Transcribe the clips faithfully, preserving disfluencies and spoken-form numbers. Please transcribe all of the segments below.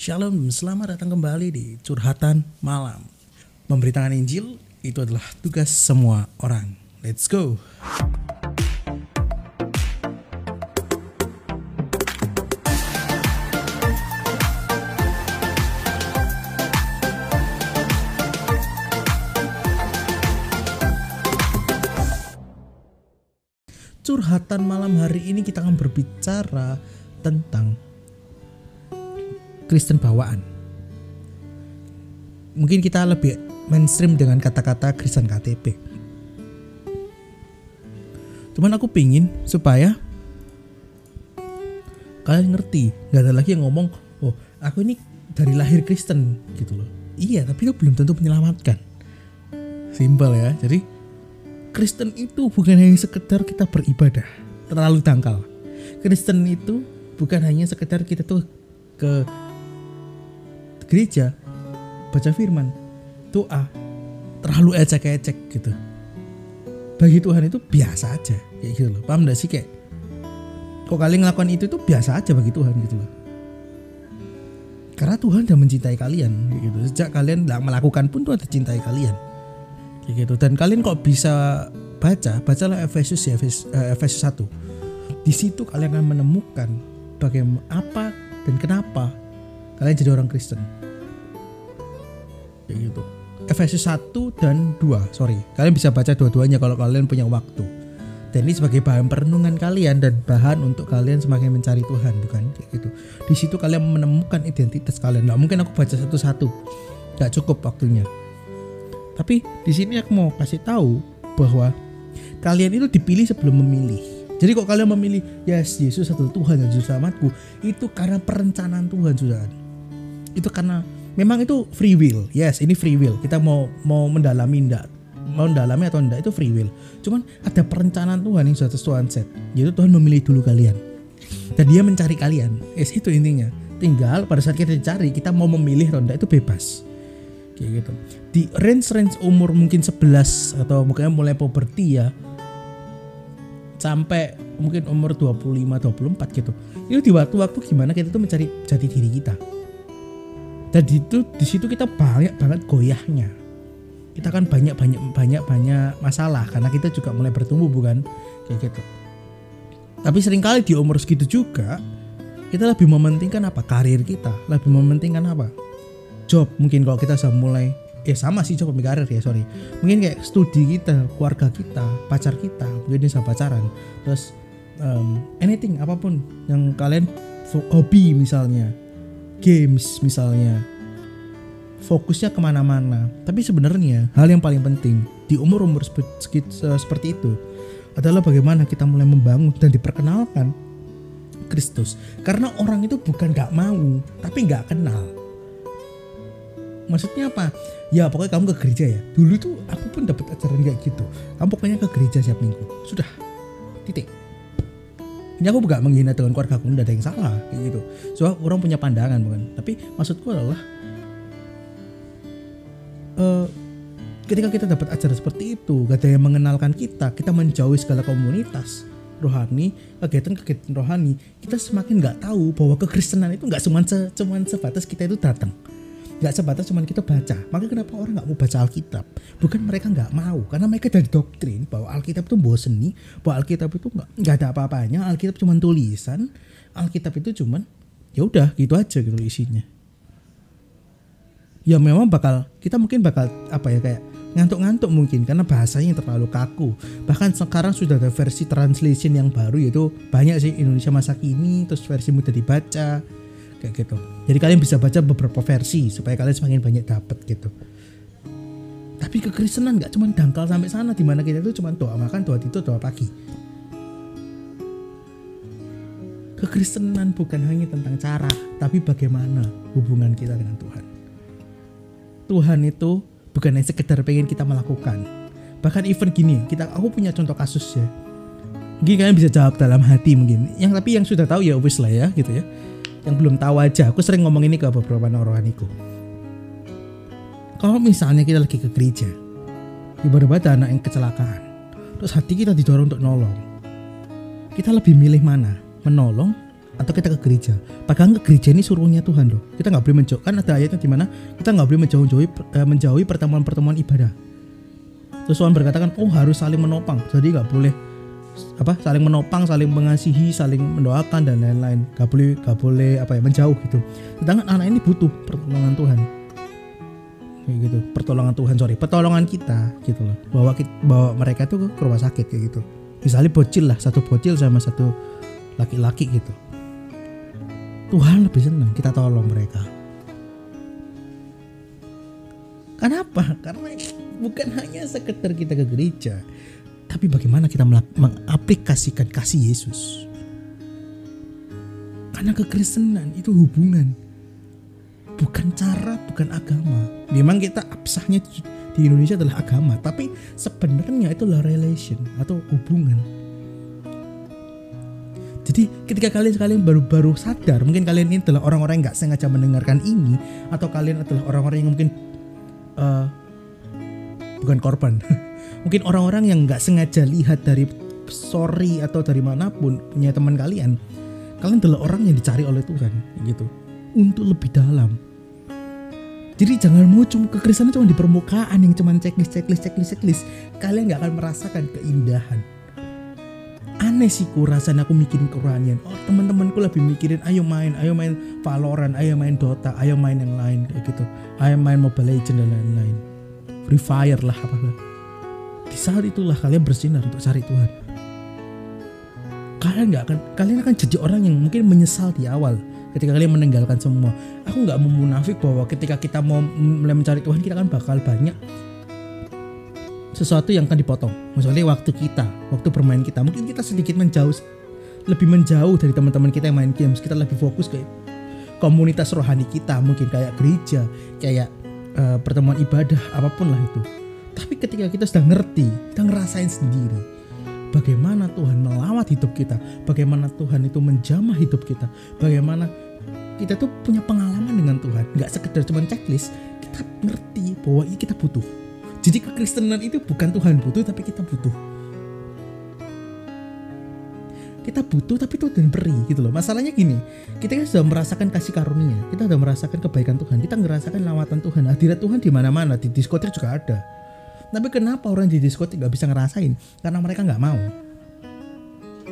Shalom, selamat datang kembali di Curhatan Malam. Memberitakan Injil itu adalah tugas semua orang. Let's go. Curhatan malam hari ini kita akan berbicara tentang Kristen bawaan. Mungkin kita lebih mainstream dengan kata-kata Kristen K T P. Cuman aku pingin supaya kalian ngerti, nggak ada lagi yang ngomong, oh aku ini dari lahir Kristen gitu loh. Iya, tapi itu belum tentu menyelamatkan. Simpel ya. Jadi Kristen itu bukan hanya sekedar kita beribadah. Terlalu dangkal. Kristen itu bukan hanya sekedar kita tuh ke gereja, baca firman, doa, terlalu ecek-ecek gitu. Bagi Tuhan itu biasa aja, kayak gitu loh. Paham gak sih, kayak kok kalian ngelakuin itu itu biasa aja bagi Tuhan gitu loh. Karena Tuhan udah mencintai kalian gitu. Sejak kalian melakukan pun Tuhan mencintai kalian. Kayak gitu. Dan kalian kok bisa baca, bacalah Efesus ya, Efesus satu. Di situ kalian akan menemukan bagaimana apa dan kenapa kalian jadi orang Kristen. Kayak gitu. Efesus satu dan dua, sorry. Kalian bisa baca dua-duanya kalau kalian punya waktu. Dan ini sebagai bahan perenungan kalian dan bahan untuk kalian semakin mencari Tuhan, bukan? Kayak gitu. Di situ kalian menemukan identitas kalian. Nggak mungkin aku baca satu-satu. Nggak cukup waktunya. Tapi di sini aku mau kasih tahu bahwa kalian itu dipilih sebelum memilih. Jadi kok kalian memilih, yes, Yesus satu Tuhan dan Juru Selamatku, itu karena perencanaan Tuhan, saudara. Itu karena memang itu free will. Yes, ini free will. Kita mau mau mendalami enggak, mau mendalami atau enggak itu free will. Cuman ada perencanaan Tuhan yang sudah Tuhan set. Yaitu Tuhan memilih dulu kalian. Dan Dia mencari kalian. Yes, itu intinya. Tinggal pada saat kita dicari, kita mau memilih atau enggak itu bebas. Kayak gitu. Di range-range umur mungkin sebelas atau mungkin mulai puberti ya, sampai mungkin umur dua puluh lima dua puluh empat gitu. Itu di waktu-waktu gimana kita tuh mencari jati diri kita. Dan itu di situ kita banyak banget goyahnya. Kita kan banyak banyak banyak banyak masalah karena kita juga mulai bertumbuh, bukan? Kayak gitu. Tapi seringkali di umur segitu juga kita lebih mementingkan apa? Karir kita, lebih mementingkan apa? Job. Mungkin kalau kita sudah mulai ya sama sih coba karir ya, sorry. Mungkin kayak studi kita, keluarga kita, pacar kita, mungkin bisa pacaran. Terus um, anything, apapun yang kalian, hobi misalnya, games misalnya, fokusnya kemana-mana. Tapi sebenarnya hal yang paling penting di umur-umur seperti itu adalah bagaimana kita mulai membangun dan diperkenalkan Kristus. Karena orang itu bukan gak mau, tapi gak kenal. Maksudnya apa? Ya pokoknya kamu ke gereja ya. Dulu tuh aku pun dapat ajaran kayak gitu. Kamu pokoknya ke gereja setiap minggu. Sudah. Titik. Ini aku gak menghina dengan keluarga aku, enggak ada yang salah kayak gitu. Soalnya orang punya pandangan, bukan. Tapi maksudku adalah uh, ketika kita dapat ajaran seperti itu, gak ada yang mengenalkan kita, kita menjauhi segala komunitas rohani, kegiatan-kegiatan rohani, kita semakin gak tahu bahwa kekristenan itu gak cuma cuman sebatas kita itu datang. Gak sebatas cuman kita baca. Maka kenapa orang gak mau baca Alkitab? Bukan mereka gak mau, karena mereka dari doktrin bahwa Alkitab itu bosen nih, bahwa Alkitab itu gak, gak ada apa-apanya, Alkitab cuman tulisan, Alkitab itu cuman ya udah gitu aja gitu isinya. Ya memang bakal, kita mungkin bakal apa ya, kayak ngantuk-ngantuk mungkin karena bahasanya terlalu kaku. Bahkan sekarang sudah ada versi translation yang baru, yaitu banyak sih, Indonesia masa kini, terus versi mudah dibaca kayak gitu. Jadi kalian bisa baca beberapa versi supaya kalian semakin banyak dapat gitu. Tapi kekristenan nggak cuma dangkal sampai sana, di mana kita itu cuma doa makan, doa tidur, doa pagi. Kekristenan bukan hanya tentang cara, tapi bagaimana hubungan kita dengan Tuhan. Tuhan itu bukan hanya sekedar pengen kita melakukan. Bahkan even gini, kita aku punya contoh kasus ya. Mungkin kalian bisa jawab dalam hati mungkin. Yang tapi yang sudah tahu ya wis lah ya gitu ya. Yang belum tahu aja, aku sering ngomong ini ke beberapa orang rohaniku. Kalau misalnya kita lagi ke gereja, tiba-tiba ada anak yang kecelakaan, terus hati kita didorong untuk nolong. Kita lebih milih mana? Menolong atau kita ke gereja. Padahal ke gereja ini suruhnya Tuhan loh. Kita nggak boleh menjauh, kan ada ayatnya di mana kita nggak boleh menjauh-jauhi menjauhi pertemuan-pertemuan ibadah. Terus Tuhan berkatakan, oh harus saling menopang. Jadi nggak boleh apa saling menopang, saling mengasihi, saling mendoakan dan lain-lain. Gak boleh, gak boleh apa ya menjauh gitu. Sedangkan anak ini butuh pertolongan Tuhan. Kayak gitu, pertolongan Tuhan sorry, pertolongan kita gitu loh. Bawa kita, bawa mereka tuh ke rumah sakit kayak gitu. Misalnya bocil lah, satu bocil sama satu laki-laki gitu. Tuhan lebih senang kita tolong mereka. Kenapa? Karena bukan hanya sekedar kita ke gereja, tapi bagaimana kita mengaplikasikan kasih Yesus. Karena kekristenan itu hubungan, bukan cara, bukan agama. Memang kita absahnya di Indonesia adalah agama, tapi sebenarnya itu adalah relation atau hubungan. Jadi ketika kalian kalian baru-baru sadar, mungkin kalian ini adalah orang-orang yang gak sengaja mendengarkan ini, atau kalian adalah orang-orang yang mungkin uh, bukan korban. Mungkin orang-orang yang gak sengaja lihat dari story atau dari manapun punya teman kalian, kalian adalah orang yang dicari oleh Tuhan gitu, untuk lebih dalam. Jadi jangan mau cuma kekristenan cuma di permukaan, yang cuma checklist, checklist, checklist, checklist. Kalian gak akan merasakan keindahan. Aneh sih ku rasanya aku mikirin kerohanian. Oh teman-temanku lebih mikirin ayo main, ayo main Valorant, ayo main Dota, ayo main yang lain kayak gitu, ayo main Mobile Legends dan lain-lain, Free Fire lah apa-apa. Di saat itulah kalian bersinar untuk cari Tuhan. Kalian nggak akan, kalian akan jadi orang yang mungkin menyesal di awal ketika kalian meninggalkan semua. Aku nggak mau munafik bahwa ketika kita mau mulai mencari Tuhan, kita kan bakal banyak sesuatu yang akan dipotong. Misalnya waktu kita, waktu bermain kita, mungkin kita sedikit menjauh, lebih menjauh dari teman-teman kita yang main games. Kita lebih fokus ke komunitas rohani kita, mungkin kayak gereja, kayak uh, pertemuan ibadah, apapun lah itu. Tapi ketika kita sudah ngerti, kita ngerasain sendiri bagaimana Tuhan melawat hidup kita, bagaimana Tuhan itu menjamah hidup kita, bagaimana kita tuh punya pengalaman dengan Tuhan. Gak sekedar cuma checklist, kita ngerti bahwa ini kita butuh. Jadi kekristenan itu bukan Tuhan butuh, tapi kita butuh. Kita butuh tapi Tuhan beri gitu loh. Masalahnya gini, kita kan sudah merasakan kasih karunia, kita sudah merasakan kebaikan Tuhan, kita ngerasakan lawatan Tuhan, hadirat Tuhan di mana-mana, di diskotik juga ada. Tapi kenapa orang di diskotik gak bisa ngerasain? Karena mereka gak mau.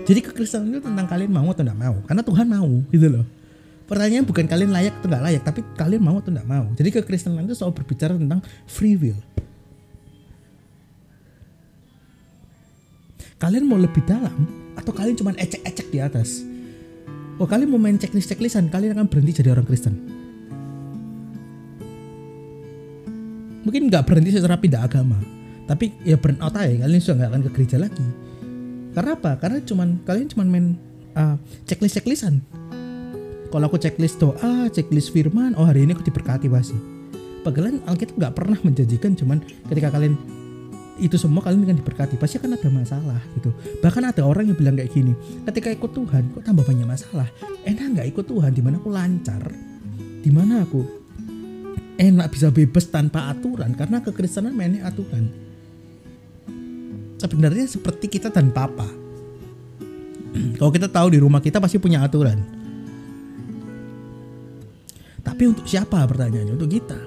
Jadi kekristenan itu tentang kalian mau atau gak mau. Karena Tuhan mau gitu loh. Pertanyaan bukan kalian layak atau gak layak, tapi kalian mau atau gak mau. Jadi kekristenan itu soal berbicara tentang free will. Kalian mau lebih dalam atau kalian cuma ecek-ecek di atas? Oh kalian mau main checklist-checklistan, kalian akan berhenti jadi orang Kristen. Mungkin gak berhenti secara pindah agama, tapi ya burn out aja, kalian sudah gak akan ke gereja lagi. Karena apa? Karena cuman kalian cuman main uh, checklist-checklistan. Kalau aku checklist doa, checklist firman, oh hari ini aku diberkati pasti. Padahal Alkitab gak pernah menjanjikan cuman ketika kalian itu semua kalian akan diberkati. Pasti kan ada masalah gitu. Bahkan ada orang yang bilang kayak gini, ketika ikut Tuhan kok tambah banyak masalah. Enak gak ikut Tuhan, dimana aku lancar, dimana aku enak bisa bebas tanpa aturan, karena kekristenan mainnya aturan. Sebenarnya seperti kita dan papa. Kalau kita tahu di rumah kita pasti punya aturan. Tapi untuk siapa pertanyaannya? Untuk kita.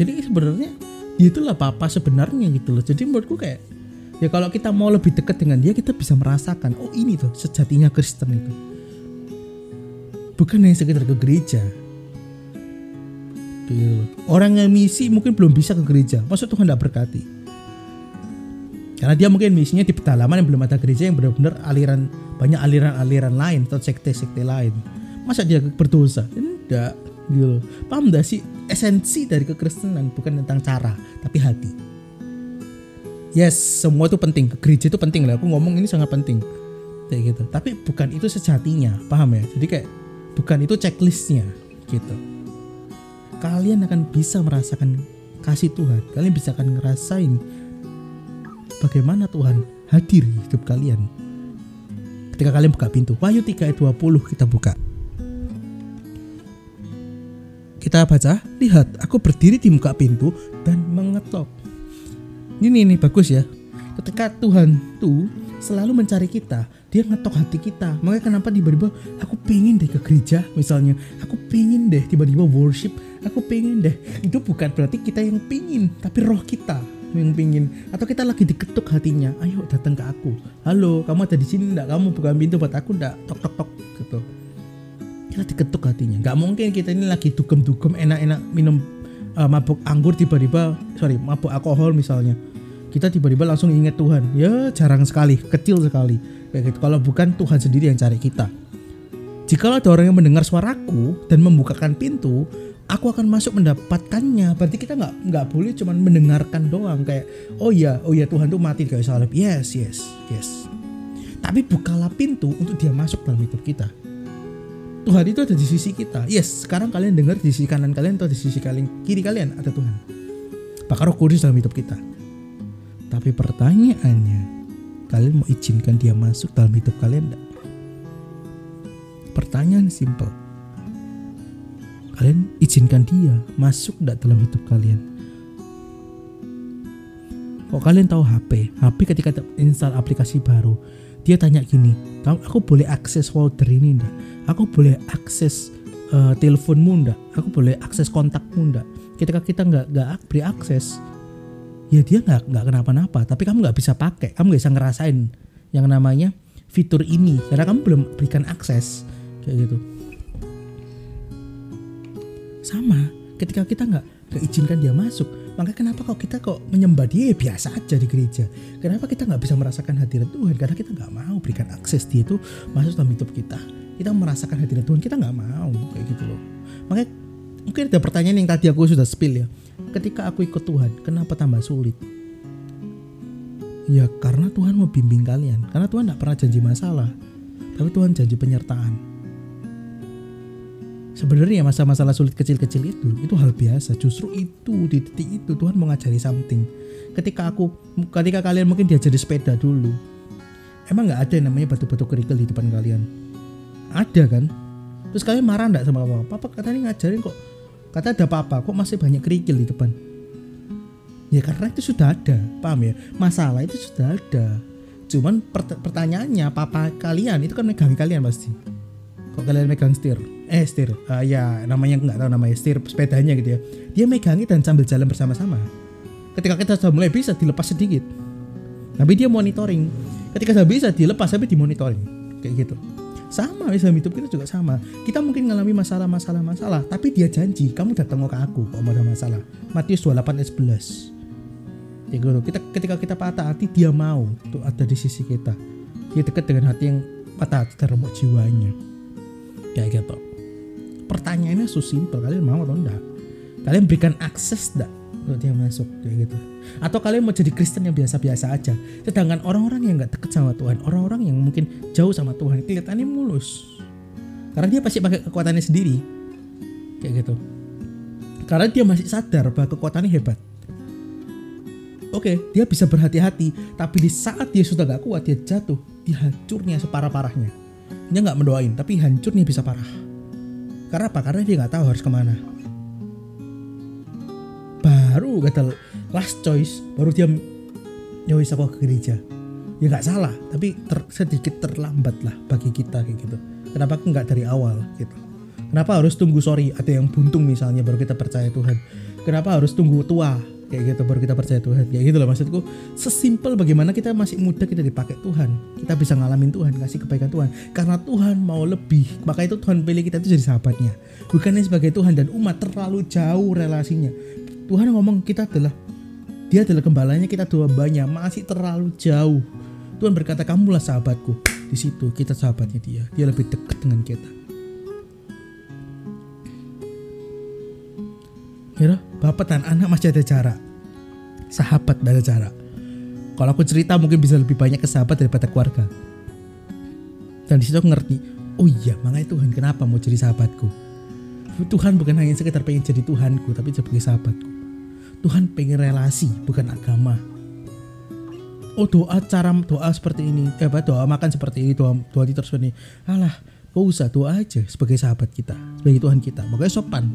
Jadi sebenarnya itulah papa sebenarnya gitu loh. Jadi menurutku kayak ya kalau kita mau lebih dekat dengan dia, kita bisa merasakan oh ini tuh sejatinya Kristen itu. Bukan hanya sekedar ke gereja. Orang yang misi mungkin belum bisa ke gereja, maksud Tuhan tidak berkati, karena dia mungkin misinya di pedalaman yang belum ada gereja, yang benar-benar aliran, banyak aliran-aliran lain atau sekte-sekte lain. Masa dia berdosa? Tidak gitu. Paham gak sih? Esensi dari kekristenan bukan tentang cara, tapi hati. Yes, semua itu penting, ke gereja itu penting lah. Aku ngomong ini sangat penting kayak gitu. Tapi bukan itu sejatinya. Paham ya? Jadi kayak bukan itu checklistnya gitu. Kalian akan bisa merasakan kasih Tuhan. Kalian bisa akan ngerasain bagaimana Tuhan hadir di hidup kalian ketika kalian buka pintu. Wahyu tiga ayat dua puluh kita buka. Kita baca, lihat aku berdiri di muka pintu dan mengetok. Ini nih bagus ya. Ketika Tuhan tuh selalu mencari kita, Dia ngetok hati kita. Makanya kenapa tiba-tiba aku pengen deh ke gereja misalnya. Aku pengen deh tiba-tiba worship. Aku pengen deh. Itu bukan berarti kita yang pengen, tapi roh kita yang pengen. Atau kita lagi diketuk hatinya. Ayo datang ke aku. Halo, kamu ada di sini enggak? Kamu buka pintu buat aku enggak? Tok tok tok gitu. Kita diketuk hatinya. Gak mungkin kita ini lagi dugem-dugem enak-enak minum uh, mabuk anggur tiba-tiba, sorry, mabuk alkohol misalnya. Kita tiba-tiba langsung ingat Tuhan. Ya jarang sekali, kecil sekali kayak gitu. Kalau bukan Tuhan sendiri yang cari kita. Jikalau ada orang yang mendengar suaraku dan membukakan pintu, aku akan masuk mendapatkannya. Berarti kita nggak nggak boleh cuman mendengarkan doang kayak oh ya oh ya Tuhan tuh mati kayak salib. Yes yes yes. Tapi bukalah pintu untuk dia masuk dalam hidup kita. Tuhan itu ada di sisi kita. Yes, sekarang kalian dengar di sisi kanan kalian atau di sisi kalian kiri kalian ada Tuhan. Bahkan Roh Kudus dalam hidup kita. Tapi pertanyaannya, kalian mau izinkan dia masuk dalam hidup kalian enggak? Pertanyaan simpel. Kalian izinkan dia masuk enggak dalam hidup kalian? Kok kalian tahu H P? H P ketika install aplikasi baru, dia tanya gini, aku boleh akses folder ini enggak? Aku boleh akses uh, teleponmu enggak? Aku boleh akses kontakmu enggak? Ketika kita enggak, enggak beri akses, ya dia nggak nggak kenapa-napa, tapi kamu nggak bisa pakai, kamu nggak bisa ngerasain yang namanya fitur ini karena kamu belum berikan akses kayak gitu. Sama ketika kita nggak izinkan dia masuk, maka kenapa kok kita kok menyembah dia ya biasa aja di gereja? Kenapa kita nggak bisa merasakan hadirat Tuhan? Karena kita nggak mau berikan akses dia itu masuk dalam hidup kita. Kita merasakan hadirat Tuhan, kita nggak mau kayak gitu loh. Makanya mungkin ada pertanyaan yang tadi aku sudah spill ya. Ketika aku ikut Tuhan, kenapa tambah sulit? Ya karena Tuhan mau bimbing kalian. Karena Tuhan gak pernah janji masalah, tapi Tuhan janji penyertaan. Sebenarnya masalah-masalah sulit kecil-kecil itu, itu hal biasa. Justru itu, di titik itu Tuhan mau ngajari something. Ketika aku, ketika kalian mungkin diajari sepeda dulu, emang gak ada yang namanya batu-batu kerikil di depan kalian? Ada kan? Terus kalian marah gak sama papa? Papa katanya ngajarin kok, kata ada apa-apa, kok masih banyak kerikil di depan? Ya karena itu sudah ada, paham ya? Masalah itu sudah ada. Cuman pertanyaannya, papa kalian itu kan megang kalian pasti. Kok kalian megang setir? Eh setir, uh, ya namanya nggak tahu namanya setir sepedanya gitu ya. Dia megangi dan sambil jalan bersama-sama. Ketika kita sudah mulai bisa dilepas sedikit, tapi dia monitoring. Ketika sudah bisa dilepas, tapi dimonitoring kayak gitu. Sama Islam hidup kita juga sama. Kita mungkin ngalami masalah-masalah masalah, tapi dia janji kamu datang ke aku kalau ada masalah. Matius dua puluh delapan ayat sebelas. Ya gitu. Kita ketika kita patah hati, dia mau tuh ada di sisi kita. Dia dekat dengan hati yang patah hati, terremuk jiwanya. Kayak gitu. Pertanyaannya so simpel, kalian mau atau enggak? Kalian berikan akses enggak untuk dia masuk kayak gitu? Atau kalian mau jadi Kristen yang biasa-biasa aja? Sedangkan orang-orang yang gak deket sama Tuhan, orang-orang yang mungkin jauh sama Tuhan, kelihatannya mulus karena dia pasti pakai kekuatannya sendiri kayak gitu. Karena dia masih sadar bahwa kekuatannya hebat. Oke, dia bisa berhati-hati, tapi di saat dia sudah gak kuat, dia jatuh, dia hancurnya separah-parahnya. Dia gak mendoain, tapi hancurnya bisa parah. Karena apa? Karena dia gak tahu harus kemana. Baru kata last choice, baru dia nyawis aku ke gereja. Ya gak salah, tapi ter, sedikit terlambat lah bagi kita kayak gitu. Kenapa gak dari awal gitu? Kenapa harus tunggu sorry ada yang buntung misalnya baru kita percaya Tuhan? Kenapa harus tunggu tua kayak gitu baru kita percaya Tuhan? Kayak gitu lah maksudku. Sesimpel bagaimana kita masih muda kita dipakai Tuhan. Kita bisa ngalamin Tuhan, kasih kebaikan Tuhan. Karena Tuhan mau lebih, maka itu Tuhan pilih kita itu jadi sahabatnya. Bukannya sebagai Tuhan dan umat terlalu jauh relasinya. Tuhan ngomong kita adalah, dia adalah gembalanya, kita doanya masih terlalu jauh. Tuhan berkata, kamulah sahabatku. Di situ kita sahabatnya dia. Dia lebih dekat dengan kita. Ya, bapak dan anak masih ada jarak. Sahabat ada jarak. Kalau aku cerita mungkin bisa lebih banyak ke sahabat daripada keluarga. Dan di situ aku ngerti, oh iya, makanya Tuhan kenapa mau jadi sahabatku. Tuhan bukan hanya sekedar pengen jadi Tuhanku, tapi sebagai sahabatku. Tuhan pengen relasi, bukan agama. Oh doa cara doa seperti ini, eh, apa doa makan seperti ini, doa doa tidur seperti ini. Alah, kau usah doa aja sebagai sahabat kita, sebagai Tuhan kita. Makanya sopan.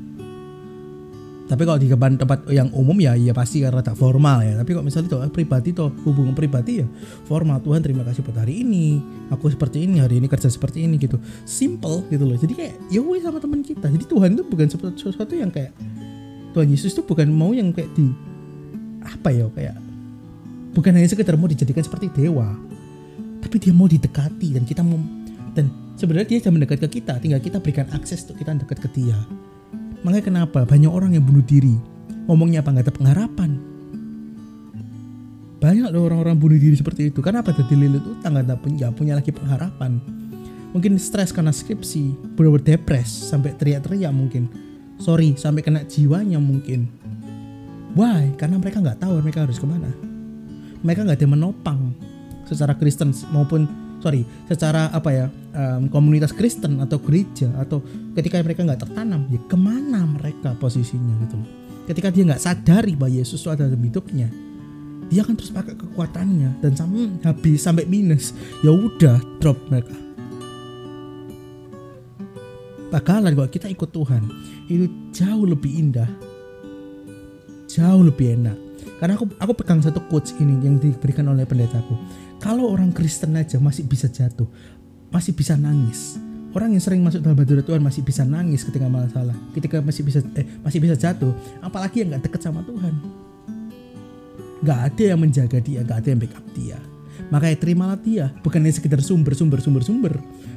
Tapi kalau di depan tempat yang umum ya ya pasti karena tak formal ya. Tapi kalau misalnya doa pribadi toh hubungan pribadi ya formal. Tuhan terima kasih buat hari ini. Aku seperti ini, hari ini kerja seperti ini gitu. Simple gitu loh. Jadi kayak ya woi sama teman kita. Jadi Tuhan itu bukan sesuatu yang kayak, Tuhan Yesus tuh bukan mau yang kayak di apa ya kayak bukan hanya sekedar mau dijadikan seperti dewa. Tapi dia mau didekati dan kita mau dan sebenarnya dia sudah mendekat ke kita, tinggal kita berikan akses untuk kita dekat ke dia. Makanya kenapa banyak orang yang bunuh diri? Ngomongnya apa? Nggak ada pengharapan. Banyak loh orang-orang bunuh diri seperti itu. Kenapa? Jadi lilit utang, nggak punya, punya lagi pengharapan. Mungkin stres karena skripsi, benar-benar depres, sampai teriak-teriak mungkin. Sorry, sampai kena jiwanya mungkin. Why? Karena mereka nggak tahu mereka harus kemana. Mereka nggak ada menopang secara Kristen maupun sorry, secara apa ya um, komunitas Kristen atau gereja, atau ketika mereka nggak tertanam, ya kemana mereka posisinya gitu loh. Ketika dia nggak sadari bahwa Yesus itu ada dalam hidupnya, dia akan terus pakai kekuatannya dan sampai habis sampai minus, ya udah drop mereka. Bakalan kalau kita ikut Tuhan itu jauh lebih indah, jauh lebih enak. Karena aku aku pegang satu quotes ini yang diberikan oleh pendetaku. Kalau orang Kristen aja masih bisa jatuh, masih bisa nangis. Orang yang sering masuk dalam hadirat Tuhan masih bisa nangis ketika masalah, ketika masih bisa eh, masih bisa jatuh. Apalagi yang nggak dekat sama Tuhan, nggak ada yang menjaga dia, nggak ada yang backup dia. Makanya terimalah dia, bukan hanya sekedar sumber, sumber, sumber, sumber,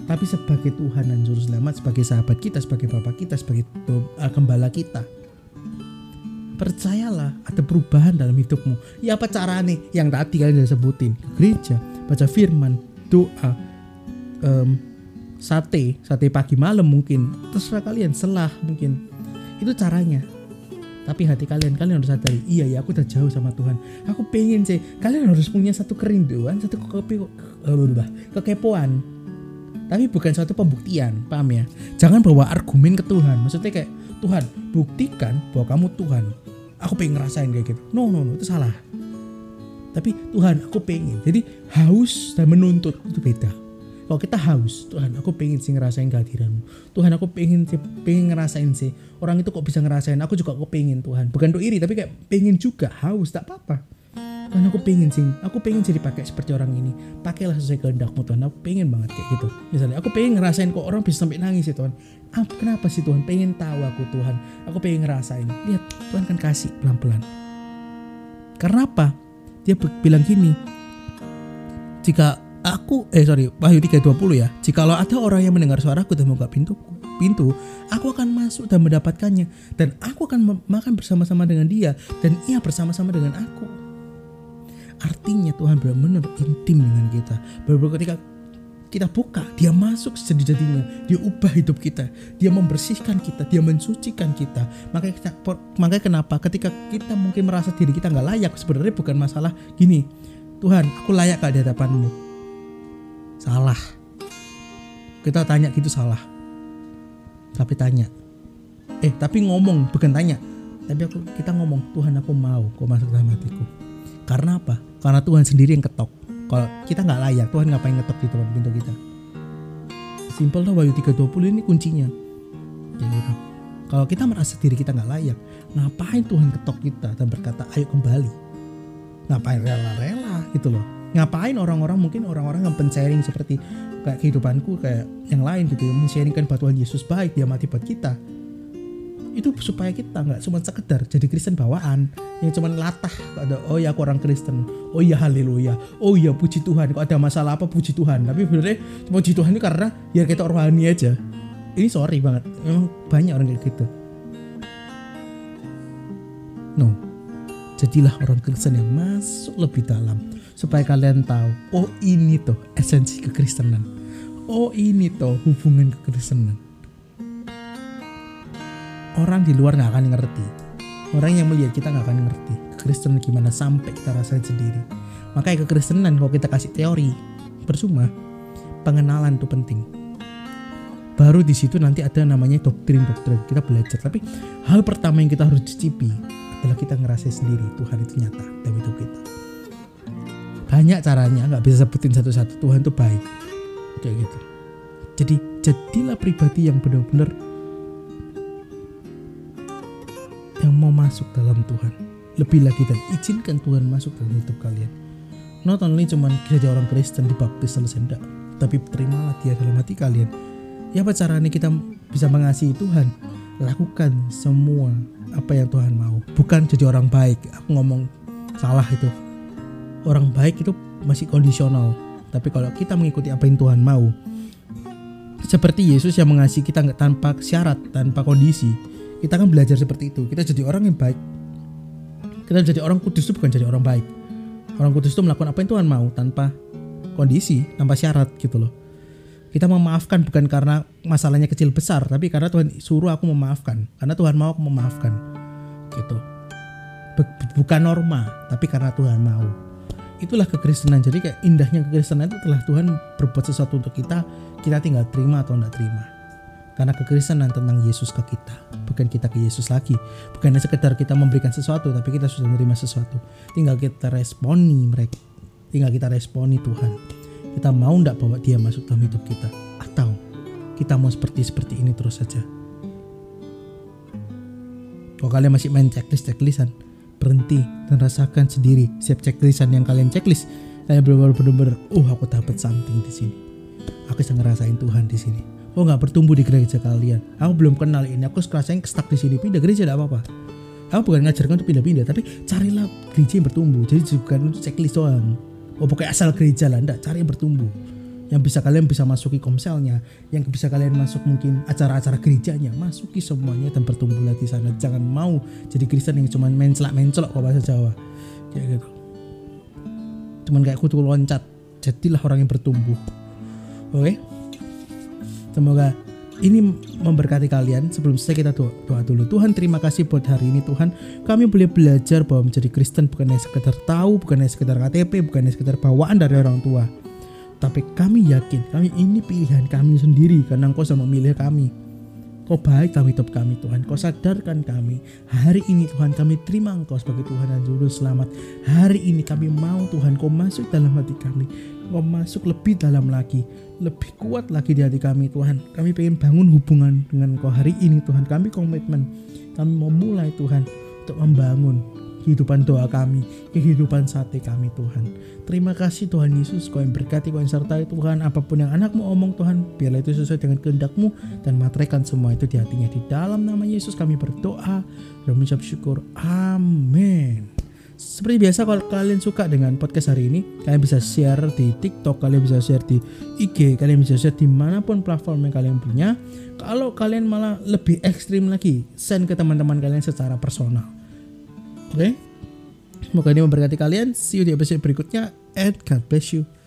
tapi sebagai Tuhan dan Juru Selamat, sebagai sahabat kita, sebagai Bapa kita, sebagai gembala kita. Percayalah ada perubahan dalam hidupmu. Ya apa caranya yang tadi kalian sudah sebutin? Gereja, baca firman, doa, um, sate, sate pagi malam mungkin. Terserah kalian, selah mungkin. Itu caranya. Tapi hati kalian, kalian harus sadari, iya ya aku udah jauh sama Tuhan. Aku pengen sih, kalian harus punya satu kerinduan, satu kekepo, kekepoan. Tapi bukan suatu pembuktian, paham ya? Jangan bawa argumen ke Tuhan. Maksudnya kayak, Tuhan, buktikan bahwa kamu Tuhan. Aku pengen ngerasain kayak gitu. No, no, no, itu salah. Tapi Tuhan, aku pengen. Jadi haus dan menuntut itu beda. Kalau kita haus, Tuhan, aku pengen sih ngerasain kehadiran-Mu. Tuhan, aku pengen sih, pengen ngerasain sih. Orang itu kok bisa ngerasain? Aku juga kok pengen Tuhan. Bukan untuk iri, tapi kayak pengen juga, haus, tak apa-apa. Tuhan, aku pengen sih. Aku pengen sih dipakai seperti orang ini. Pakailah sesuai kehendak-Mu, Tuhan. Aku pengen banget kayak gitu. Misalnya, aku pengen ngerasain kok orang bisa sampai nangis ya Tuhan. Ah, kenapa sih Tuhan? Pengen tahu aku Tuhan. Aku pengen ngerasain. Lihat, Tuhan kan kasih pelan-pelan. Karena apa? Dia bilang gini, Jika aku, eh sorry, Wahyu tiga dua puluh ya. Jikalau ada orang yang mendengar suaraku dan membuka pintuku, pintu, aku akan masuk dan mendapatkannya. Dan aku akan makan bersama-sama dengan dia. Dan ia bersama-sama dengan aku. Artinya Tuhan benar-benar intim dengan kita. Benar-benar ketika kita buka, dia masuk sejadi-jadinya, dia ubah hidup kita, dia membersihkan kita, dia mensucikan kita. Makanya kita, makanya kenapa ketika kita mungkin merasa diri kita nggak layak, sebenarnya bukan masalah gini, Tuhan, aku layak gak di hadapan-Mu? Salah. Kita tanya gitu salah. Tapi tanya, eh tapi ngomong bukan tanya, tapi aku kita ngomong, Tuhan aku mau, kau masuk dalam hatiku. Karena apa? Karena Tuhan sendiri yang ketok. Kalau kita gak layak, Tuhan ngapain ngetok di depan pintu kita? Simple lah, Wahyu tiga dua puluh ini kuncinya. Gitu. Kalau kita merasa diri kita gak layak, ngapain Tuhan ketok kita dan berkata ayo kembali? Ngapain rela-rela gitu loh. Ngapain orang-orang, mungkin orang-orang nge-sharing seperti kayak kehidupanku, kayak yang lain gitu. Men-sharingkan bahwa Tuhan Yesus baik, dia mati buat kita. Itu supaya kita gak cuma sekedar jadi Kristen bawaan yang cuma latah, oh ya aku orang Kristen, oh ya haleluya, oh ya puji Tuhan, kalau ada masalah apa puji Tuhan. Tapi sebenarnya puji Tuhan itu karena ya kita rohani aja. Ini sorry banget, memang banyak orang kayak gitu. No, jadilah orang Kristen yang masuk lebih dalam, supaya kalian tahu, oh ini tuh esensi kekristenan, oh ini tuh hubungan kekristenan. Orang di luar gak akan ngerti. Orang yang melihat kita gak akan ngerti kekristenan gimana sampai kita rasain sendiri. Makanya kekristenan kalau kita kasih teori, percuma. Pengenalan itu penting. Baru di situ nanti ada namanya doktrin-doktrin. Kita belajar. Tapi hal pertama yang kita harus cicipi adalah kita ngerasain sendiri Tuhan itu nyata dalam hidup kita. Banyak caranya, gak bisa sebutin satu-satu. Tuhan itu baik. Kayak gitu. Jadi jadilah pribadi yang benar-benar yang mau mau masuk dalam Tuhan. Lebih lagi, dan izinkan Tuhan masuk dalam hidup kalian. Not only cuman gereja orang Kristen dibaptis selesai, enggak, tapi terimalah dia dalam hati kalian. Ya, apa caranya kita bisa mengasihi Tuhan? Lakukan semua apa yang Tuhan mau. Bukan jadi orang baik. Aku ngomong salah itu. Orang baik itu masih kondisional. Tapi kalau kita mengikuti apa yang Tuhan mau, seperti Yesus yang mengasihi kita nggak tanpa syarat, tanpa kondisi, kita akan belajar seperti itu. Kita jadi orang yang baik. Kita jadi orang kudus itu bukan jadi orang baik. Orang kudus itu melakukan apa yang Tuhan mau tanpa kondisi, tanpa syarat gitu loh. Kita memaafkan bukan karena masalahnya kecil besar, tapi karena Tuhan suruh aku memaafkan. Karena Tuhan mau aku memaafkan. Gitu. Bukan norma, tapi karena Tuhan mau. Itulah kekristenan. Jadi kayak indahnya kekristenan itu telah Tuhan berbuat sesuatu untuk kita, kita tinggal terima atau enggak terima. Karena kekristenan tentang Yesus ke kita, bukan kita ke Yesus lagi. Bukan sekedar kita memberikan sesuatu, tapi kita sudah menerima sesuatu. Tinggal kita responi mereka. Tinggal kita responi Tuhan. Kita mau enggak bawa dia masuk dalam hidup kita, atau kita mau seperti-seperti ini terus saja? Kalau kalian masih main checklist-checklistan, berhenti dan rasakan sendiri setiap checklistan yang kalian checklist. Saya benar-benar, oh aku dapat something di sini. Aku bisa ngerasain Tuhan di sini. Oh enggak bertumbuh di gereja kalian. Aku belum kenal ini, aku ngerasain stuck di sini. Pindah gereja enggak apa-apa. Aku bukan ngajarkan untuk pindah-pindah, tapi carilah gereja yang bertumbuh. Jadi bukan untuk checklist doang. Oh pokoknya asal gereja lah, enggak, cari yang bertumbuh. Yang bisa kalian bisa masuki komselnya, yang bisa kalian masuk mungkin acara-acara gerejanya, masuki semuanya dan bertumbuhlah di sana. Jangan mau jadi Kristen yang cuma mencelak-mencelok kalau bahasa Jawa. Kayak gitu. Cuman kayak kutu loncat. Jadilah orang yang bertumbuh. Oke? Okay? Semoga ini memberkati kalian. Sebelum selesai kita doa, doa dulu. Tuhan, terima kasih buat hari ini Tuhan. Kami boleh belajar bahwa menjadi Kristen bukan hanya sekedar tahu, bukan hanya sekedar K T P, bukan hanya sekedar bawaan dari orang tua. Tapi kami yakin, kami ini pilihan kami sendiri, karena Engkau sudah memilih kami. Kau baik dalam hidup kami Tuhan. Kau sadarkan kami. Hari ini Tuhan, kami terima Engkau sebagai Tuhan dan Juru Selamat. Hari ini kami mau Tuhan, Kau masuk dalam hati kami. Kau masuk lebih dalam lagi, lebih kuat lagi di hati kami Tuhan. Kami pengen bangun hubungan dengan Kau hari ini Tuhan. Kami komitmen, kami mau mulai Tuhan untuk membangun kehidupan doa kami, kehidupan sate kami Tuhan. Terima kasih Tuhan Yesus, Kau yang berkati, Kau yang sertai Tuhan. Apapun yang anakmu omong Tuhan, biarlah itu sesuai dengan kehendak-Mu, dan materaikan semua itu di hatinya. Di dalam nama Yesus kami berdoa dan mengucap syukur, amin. Seperti biasa, kalau kalian suka dengan podcast hari ini, kalian bisa share di TikTok, kalian bisa share di I G, kalian bisa share dimanapun platform yang kalian punya. Kalau kalian malah lebih ekstrim lagi, send ke teman-teman kalian secara personal. Oke? Okay? Semoga ini memberkati kalian. See you di episode berikutnya. And God bless you.